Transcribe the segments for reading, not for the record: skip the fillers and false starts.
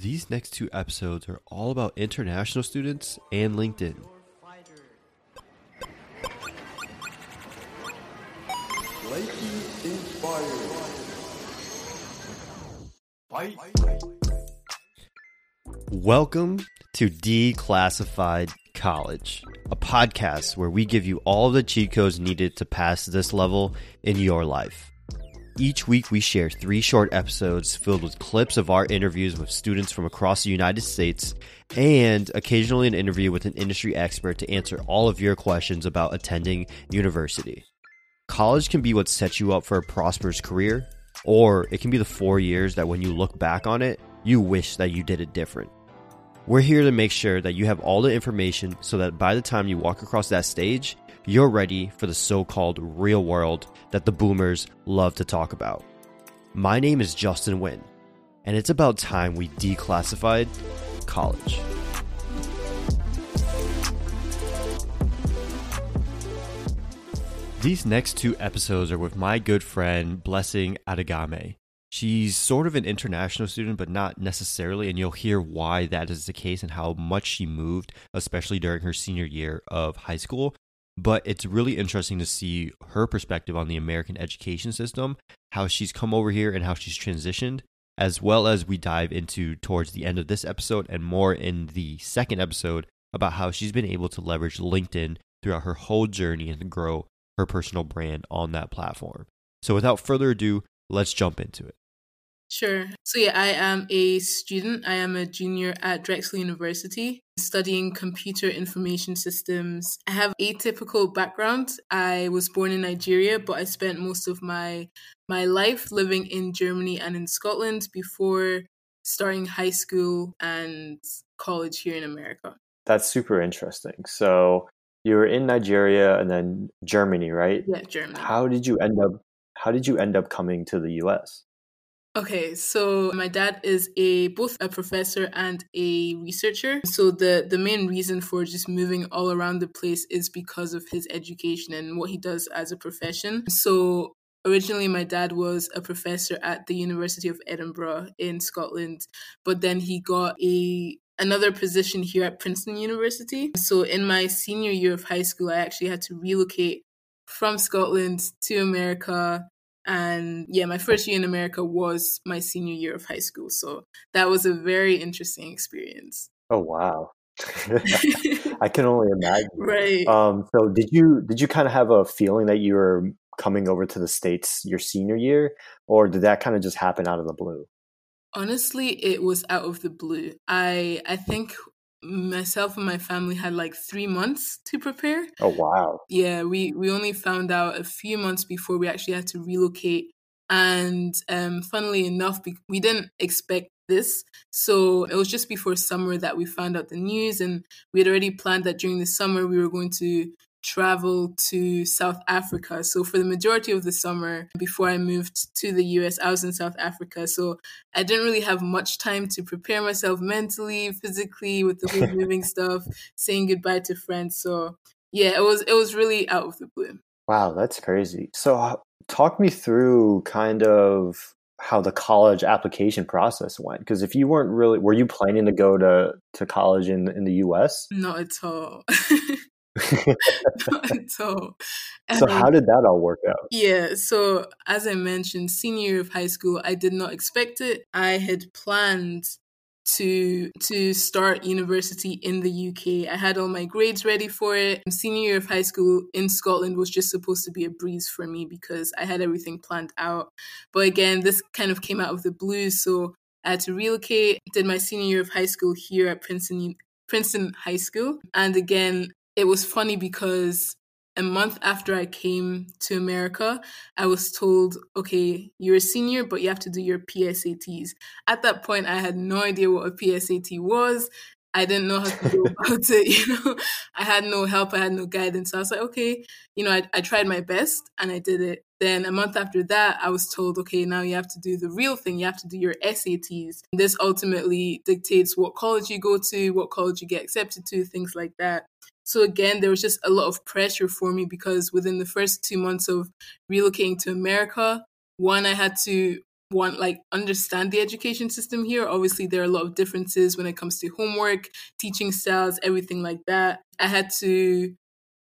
These next two episodes are all about international students and LinkedIn. Welcome to Declassified College, a podcast where we give you all the cheat codes needed to pass this level in your life. Each week, we share 3 short episodes filled with clips of our interviews with students from across the United States and occasionally an interview with an industry expert to answer all of your questions about attending university. College can be what sets you up for a prosperous career, or it can be the 4 years that when you look back on it, you wish that you did it different. We're here to make sure that you have all the information so that by the time you walk across that stage, you're ready for the so-called real world that the boomers love to talk about. My name is Justin Wynn, and it's about time we declassified college. These next 2 episodes are with my good friend, Blessing Adagame. She's sort of an international student, but not necessarily, and you'll hear why that is the case and how much she moved, especially during her senior year of high school. But it's really interesting to see her perspective on the American education system, how she's come over here and how she's transitioned, as well as we dive into towards the end of this episode and more in the second episode about how she's been able to leverage LinkedIn throughout her whole journey and grow her personal brand on that platform. So without further ado, let's jump into it. Sure. So yeah, I am a student. I am a junior at Drexel University, studying computer information systems. I have an atypical background. I was born in Nigeria, but I spent most of my life living in Germany and in Scotland before starting high school and college here in America. That's super interesting. So you were in Nigeria and then Germany, right? Yeah, Germany. How did you end up coming to the US? Okay, so my dad is both a professor and a researcher. So the main reason for just moving all around the place is because of his education and what he does as a profession. So originally my dad was a professor at the University of Edinburgh in Scotland, but then he got another position here at Princeton University. So in my senior year of high school, I actually had to relocate from Scotland to America. And yeah, my first year in America was my senior year of high school. So that was a very interesting experience. Oh, wow. I can only imagine. Right. So did you kind of have a feeling that you were coming over to the States your senior year, or did that kind of just happen out of the blue? Honestly, it was out of the blue. I think myself and my family had like 3 months to prepare. Oh, wow. Yeah, we only found out a few months before we actually had to relocate. And funnily enough, we didn't expect this. So it was just before summer that we found out the news. And we had already planned that during the summer, we were going to travel to South Africa. So for the majority of the summer, before I moved to the US, I was in South Africa. So I didn't really have much time to prepare myself mentally, physically, with the whole moving stuff, saying goodbye to friends. So yeah, it was really out of the blue. Wow, that's crazy. So talk me through kind of how the college application process went. Because if you weren't really, were you planning to go to college in the US? Not at all. So how did that all work out? Yeah, so as I mentioned, senior year of high school, I did not expect it. I had planned to start university in the UK. I had all my grades ready for it. Senior year of high school in Scotland was just supposed to be a breeze for me because I had everything planned out. But again, this kind of came out of the blue, so I had to relocate. Did my senior year of high school here at Princeton High School, and again, it was funny because a month after I came to America, I was told, okay, you're a senior, but you have to do your PSATs. At that point, I had no idea what a PSAT was. I didn't know how to go about it. I had no help. I had no guidance. So I was like, okay, I tried my best and I did it. Then a month after that, I was told, okay, now you have to do the real thing. You have to do your SATs. This ultimately dictates what college you go to, what college you get accepted to, things like that. So again, there was just a lot of pressure for me because within the first 2 months of relocating to America, one, I had to want, like, understand the education system here. Obviously, there are a lot of differences when it comes to homework, teaching styles, everything like that. I had to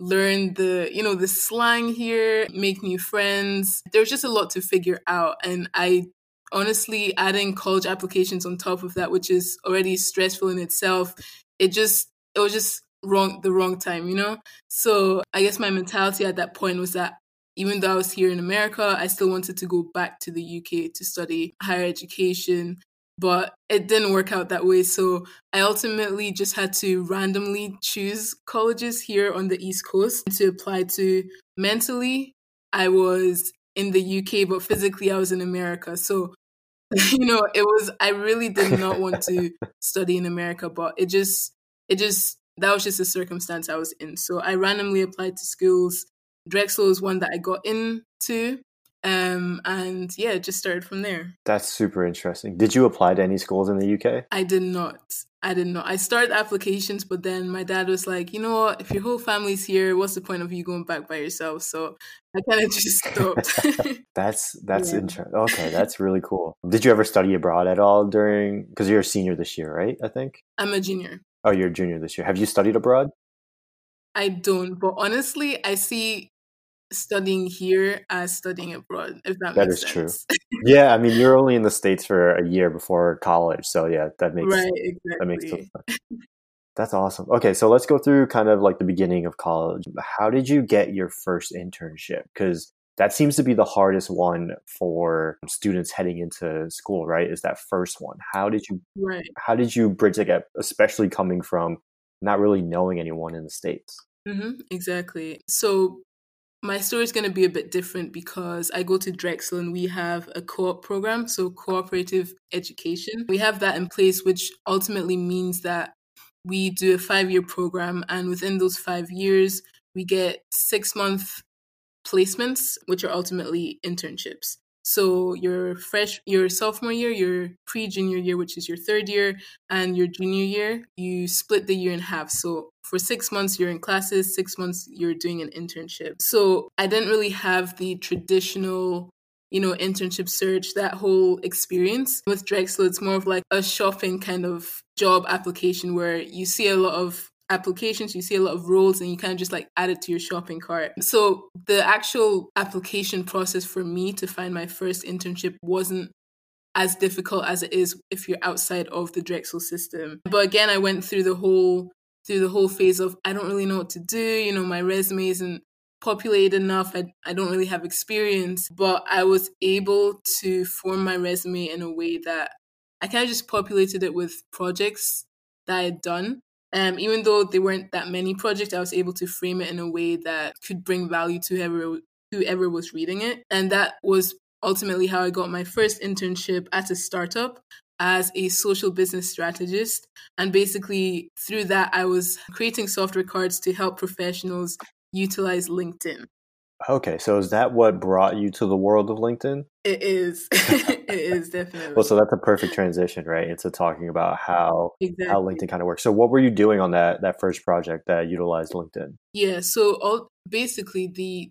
learn the slang here, make new friends. There's just a lot to figure out. And I honestly, adding college applications on top of that, which is already stressful in itself, it was just the wrong time, you know? So I guess my mentality at that point was that even though I was here in America, I still wanted to go back to the UK to study higher education, but it didn't work out that way. So I ultimately just had to randomly choose colleges here on the East Coast to apply to. Mentally, I was in the UK, but physically I was in America. So, I really did not want to study in America, but that was just the circumstance I was in. So I randomly applied to schools. Drexel is one that I got into, and yeah, just started from there. That's super interesting. Did you apply to any schools in the UK? I did not. I started applications, but then my dad was like, you know what, if your whole family's here, what's the point of you going back by yourself? So I kind of just stopped. That's yeah. Interesting. Okay, that's really cool. Did you ever study abroad at all during, because you're a senior this year, right? I think. I'm a junior. Oh, you're a junior this year. Have you studied abroad? I don't, but honestly, I see studying here as studying abroad, if that makes sense. That is true. Yeah, I mean, you're only in the States for a year before college, so yeah, that makes sense. Exactly. That makes total sense. That's awesome. Okay, so let's go through kind of like the beginning of college. How did you get your first internship? Because that seems to be the hardest one for students heading into school, right? Is that first one. How did you bridge the gap, especially coming from not really knowing anyone in the States? Mm-hmm, exactly. So my story is going to be a bit different because I go to Drexel and we have a co-op program, so cooperative education. We have that in place, which ultimately means that we do a 5-year program, and within those 5 years, we get 6-month placements, which are ultimately internships. So your sophomore year, your pre-junior year, which is your third year, and your junior year, you split the year in half. So for 6 months, you're in classes, 6 months, you're doing an internship. So I didn't really have the traditional, internship search, that whole experience. With Drexel, it's more of like a shopping kind of job application where you see a lot of applications, you see a lot of roles, and you kind of just like add it to your shopping cart. So the actual application process for me to find my first internship wasn't as difficult as it is if you're outside of the Drexel system. But again, I went through the whole phase of I don't really know what to do. My resume isn't populated enough. I don't really have experience, but I was able to form my resume in a way that I kind of just populated it with projects that I had done. Even though there weren't that many projects, I was able to frame it in a way that could bring value to whoever was reading it. And that was ultimately how I got my first internship at a startup as a social business strategist. And basically through that, I was creating software cards to help professionals utilize LinkedIn. Okay, so is that what brought you to the world of LinkedIn? It is. It is, definitely. Well, so that's a perfect transition, right? Into talking about how LinkedIn kind of works. So what were you doing on that first project that utilized LinkedIn? Yeah, so basically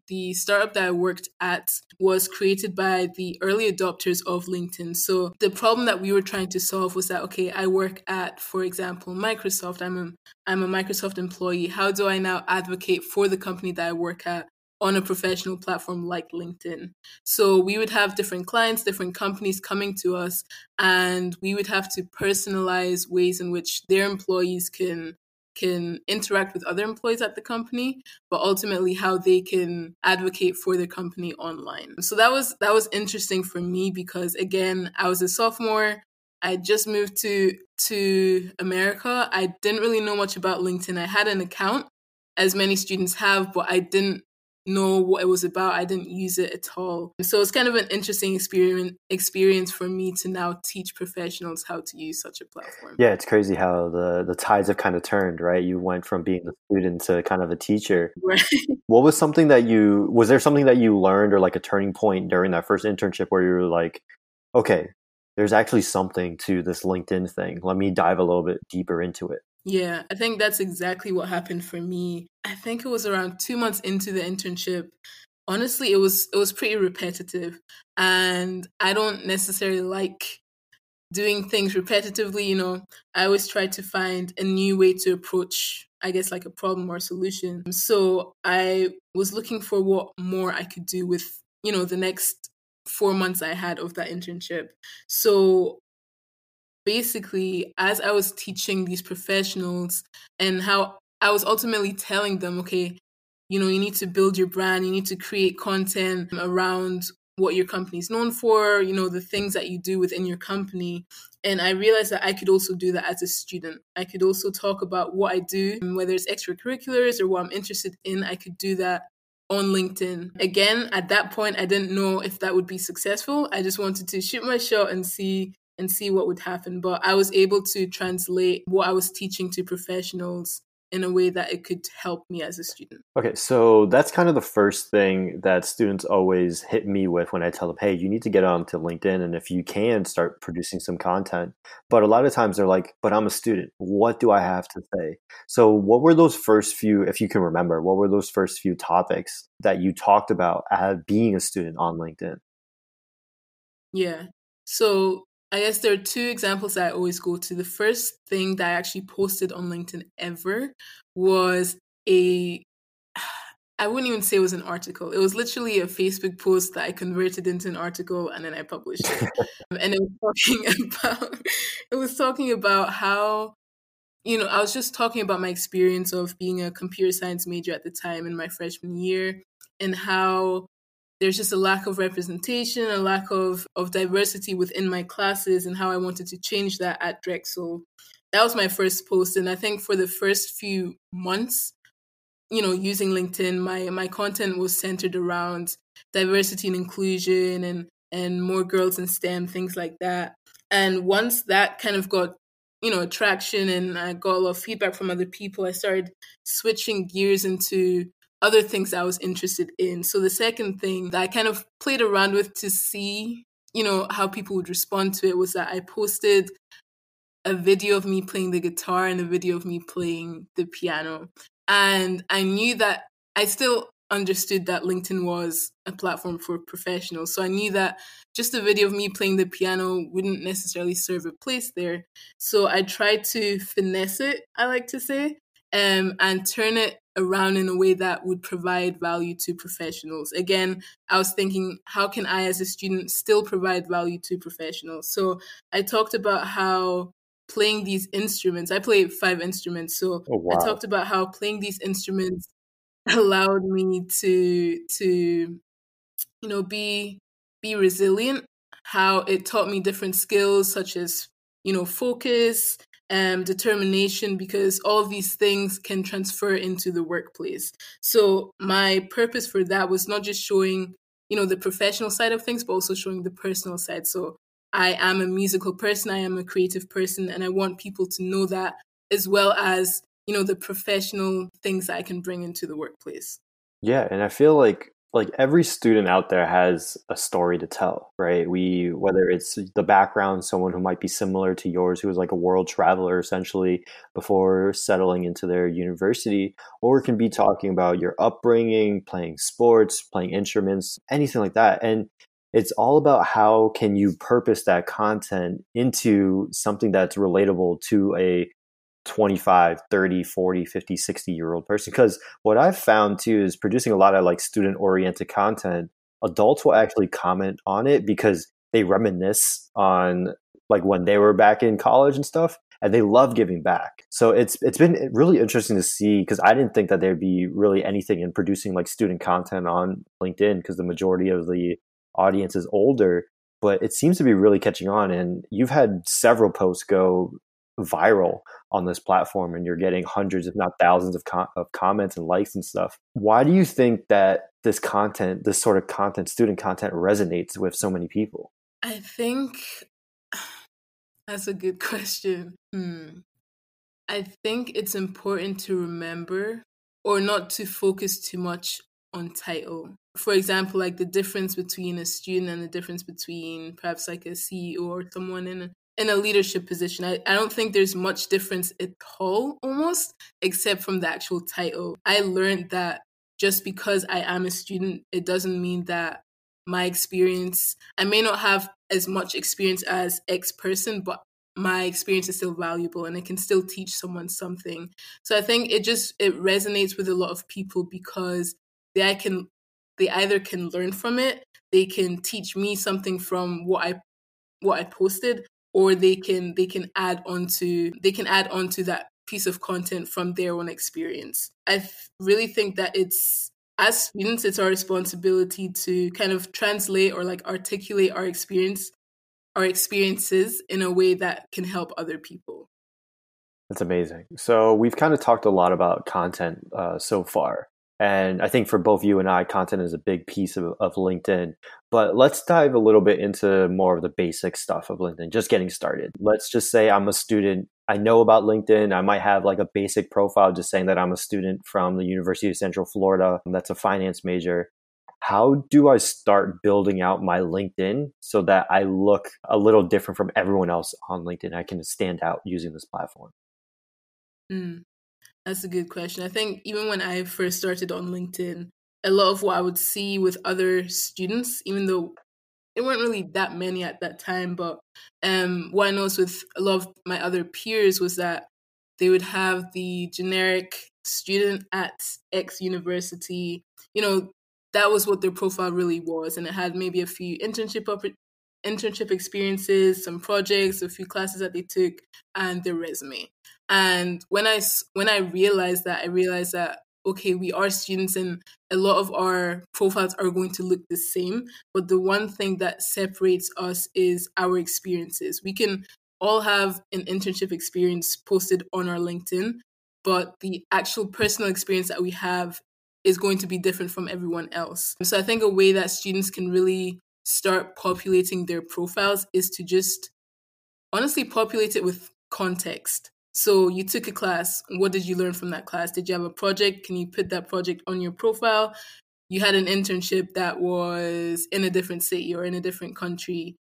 the startup that I worked at was created by the early adopters of LinkedIn. So the problem that we were trying to solve was that, okay, I work at, for example, Microsoft. I'm a Microsoft employee. How do I now advocate for the company that I work at on a professional platform like LinkedIn? So we would have different clients, different companies coming to us, and we would have to personalize ways in which their employees can interact with other employees at the company, but ultimately how they can advocate for their company online. So that was interesting for me because, again, I was a sophomore. I just moved to America. I didn't really know much about LinkedIn. I had an account, as many students have, but I didn't know what it was about. I didn't use it at all. So it's kind of an interesting experience for me to now teach professionals how to use such a platform. Yeah, it's crazy how the tides have kind of turned, right? You went from being a student to kind of a teacher. Right. What was something that you learned, or like a turning point during that first internship where you were like, okay, there's actually something to this LinkedIn thing. Let me dive a little bit deeper into it. Yeah, I think that's exactly what happened for me. I think it was around 2 months into the internship. honestly, it was pretty repetitive, and I don't necessarily like doing things repetitively. You know, I always try to find a new way to approach, I guess, like a problem or a solution. So I was looking for what more I could do with, you know, the next 4 months I had of that internship. So basically, as I was teaching these professionals and how I was ultimately telling them, okay, you know, you need to build your brand, you need to create content around what your company is known for, you know, the things that you do within your company. And I realized that I could also do that as a student. I could also talk about what I do, whether it's extracurriculars or what I'm interested in. I could do that on LinkedIn. Again, at that point, I didn't know if that would be successful. I just wanted to shoot my shot and see what would happen. But I was able to translate what I was teaching to professionals in a way that it could help me as a student. Okay, so that's kind of the first thing that students always hit me with when I tell them, hey, you need to get onto LinkedIn, and if you can, start producing some content. But a lot of times they're like, but I'm a student. What do I have to say? So what were those first few, if you can remember, what were those first few topics that you talked about as being a student on LinkedIn? Yeah, so I guess there are two examples that I always go to. The first thing that I actually posted on LinkedIn ever was I wouldn't even say it was an article. It was literally a Facebook post that I converted into an article and then I published it. And it was talking about how, you know, I was just talking about my experience of being a computer science major at the time in my freshman year, and how there's just a lack of representation, a lack of diversity within my classes, and how I wanted to change that at Drexel. That was my first post. And I think for the first few months, you know, using LinkedIn, my content was centered around diversity and inclusion and more girls in STEM, things like that. And once that kind of got, you know, traction and I got a lot of feedback from other people, I started switching gears into other things I was interested in. So the second thing that I kind of played around with to see, you know, how people would respond to it was that I posted a video of me playing the guitar and a video of me playing the piano. And I knew that I still understood that LinkedIn was a platform for professionals. So I knew that just a video of me playing the piano wouldn't necessarily serve a place there. So I tried to finesse it, I like to say, and turn it around in a way that would provide value to professionals. Again, I was thinking, how can I as a student still provide value to professionals? So I talked about how playing these instruments, I play 5 instruments. So oh, wow. I talked about how playing these instruments allowed me to you know, be resilient, how it taught me different skills such as, you know, focus, determination, because all of these things can transfer into the workplace. So my purpose for that was not just showing, you know, the professional side of things, but also showing the personal side. So I am a musical person, I am a creative person, and I want people to know that, as well as, you know, the professional things that I can bring into the workplace. Yeah, and I feel like every student out there has a story to tell, right? Whether it's the background, someone who might be similar to yours, who was like a world traveler essentially before settling into their university, or it can be talking about your upbringing, playing sports, playing instruments, anything like that. And it's all about how can you purpose that content into something that's relatable to a 25, 30, 40, 50, 60-year-old person. Because what I've found too is producing a lot of like student-oriented content, adults will actually comment on it because they reminisce on like when they were back in college and stuff, and they love giving back. So it's been really interesting to see, because I didn't think that there'd be really anything in producing like student content on LinkedIn, because the majority of the audience is older, but it seems to be really catching on. And you've had several posts go viral on this platform, and you're getting hundreds, if not thousands, of comments and likes and stuff. Why do you think that this sort of content, student content, resonates with so many people? I think that's a good question. I think it's important to remember, or not to focus too much on title. For example, like the difference between a student and the difference between perhaps like a CEO or someone in a leadership position. I don't think there's much difference at all, almost, except from the actual title. I learned that just because I am a student, it doesn't mean that my experience, I may not have as much experience as X person, but my experience is still valuable and it can still teach someone something. So I think it resonates with a lot of people because they either can learn from it, they can teach me something from what I posted, or they can add on to that piece of content from their own experience. I really think that it's, as students, it's our responsibility to kind of translate or like articulate our experiences in a way that can help other people. That's amazing. So we've kind of talked a lot about content so far. And I think for both you and I, content is a big piece of LinkedIn. But let's dive a little bit into more of the basic stuff of LinkedIn, just getting started. Let's just say I'm a student. I know about LinkedIn. I might have like a basic profile just saying that I'm a student from the University of Central Florida. That's a finance major. How do I start building out my LinkedIn so that I look a little different from everyone else on LinkedIn? I can stand out using this platform. That's a good question. I think even when I first started on LinkedIn, a lot of what I would see with other students, even though there weren't really that many at that time, but what I noticed with a lot of my other peers was that they would have the generic student at X university. You know, that was what their profile really was. And it had maybe a few internship experiences, some projects, a few classes that they took, and their resume. And when I realized that, okay, we are students and a lot of our profiles are going to look the same. But the one thing that separates us is our experiences. We can all have an internship experience posted on our LinkedIn, but the actual personal experience that we have is going to be different from everyone else. So I think a way that students can really start populating their profiles is to just honestly populate it with context. So you took a class. What did you learn from that class? Did you have a project? Can you put that project on your profile? You had an internship that was in a different city or in a different country.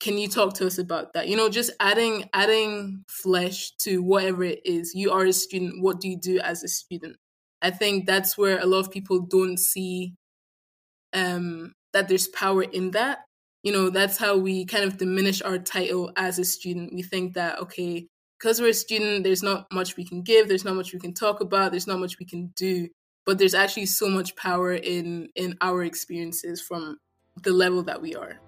Can you talk to us about that? You know, just adding flesh to whatever it is. You are a student. What do you do as a student? I think that's where a lot of people don't see that there's power in that. You know, that's how we kind of diminish our title as a student. We think that, okay, because we're a student, there's not much we can give, there's not much we can talk about, there's not much we can do, but there's actually so much power in our experiences from the level that we are.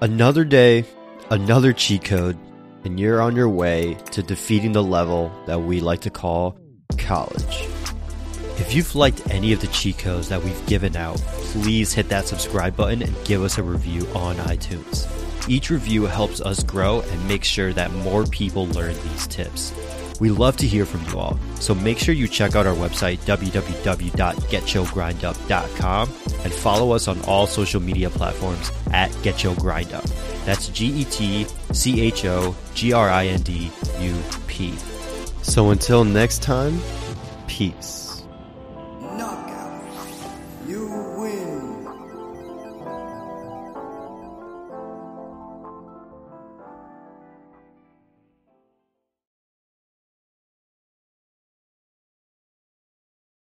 Another day, another cheat code, and you're on your way to defeating the level that we like to call college. If you've liked any of the cheat codes that we've given out, please hit that subscribe button and give us a review on iTunes. Each review helps us grow and make sure that more people learn these tips. We love to hear from you all, so make sure you check out our website, www.getchillgrindup.com, and follow us on all social media platforms at getchillgrindup. That's GETCHOGRINDUP. So until next time, peace.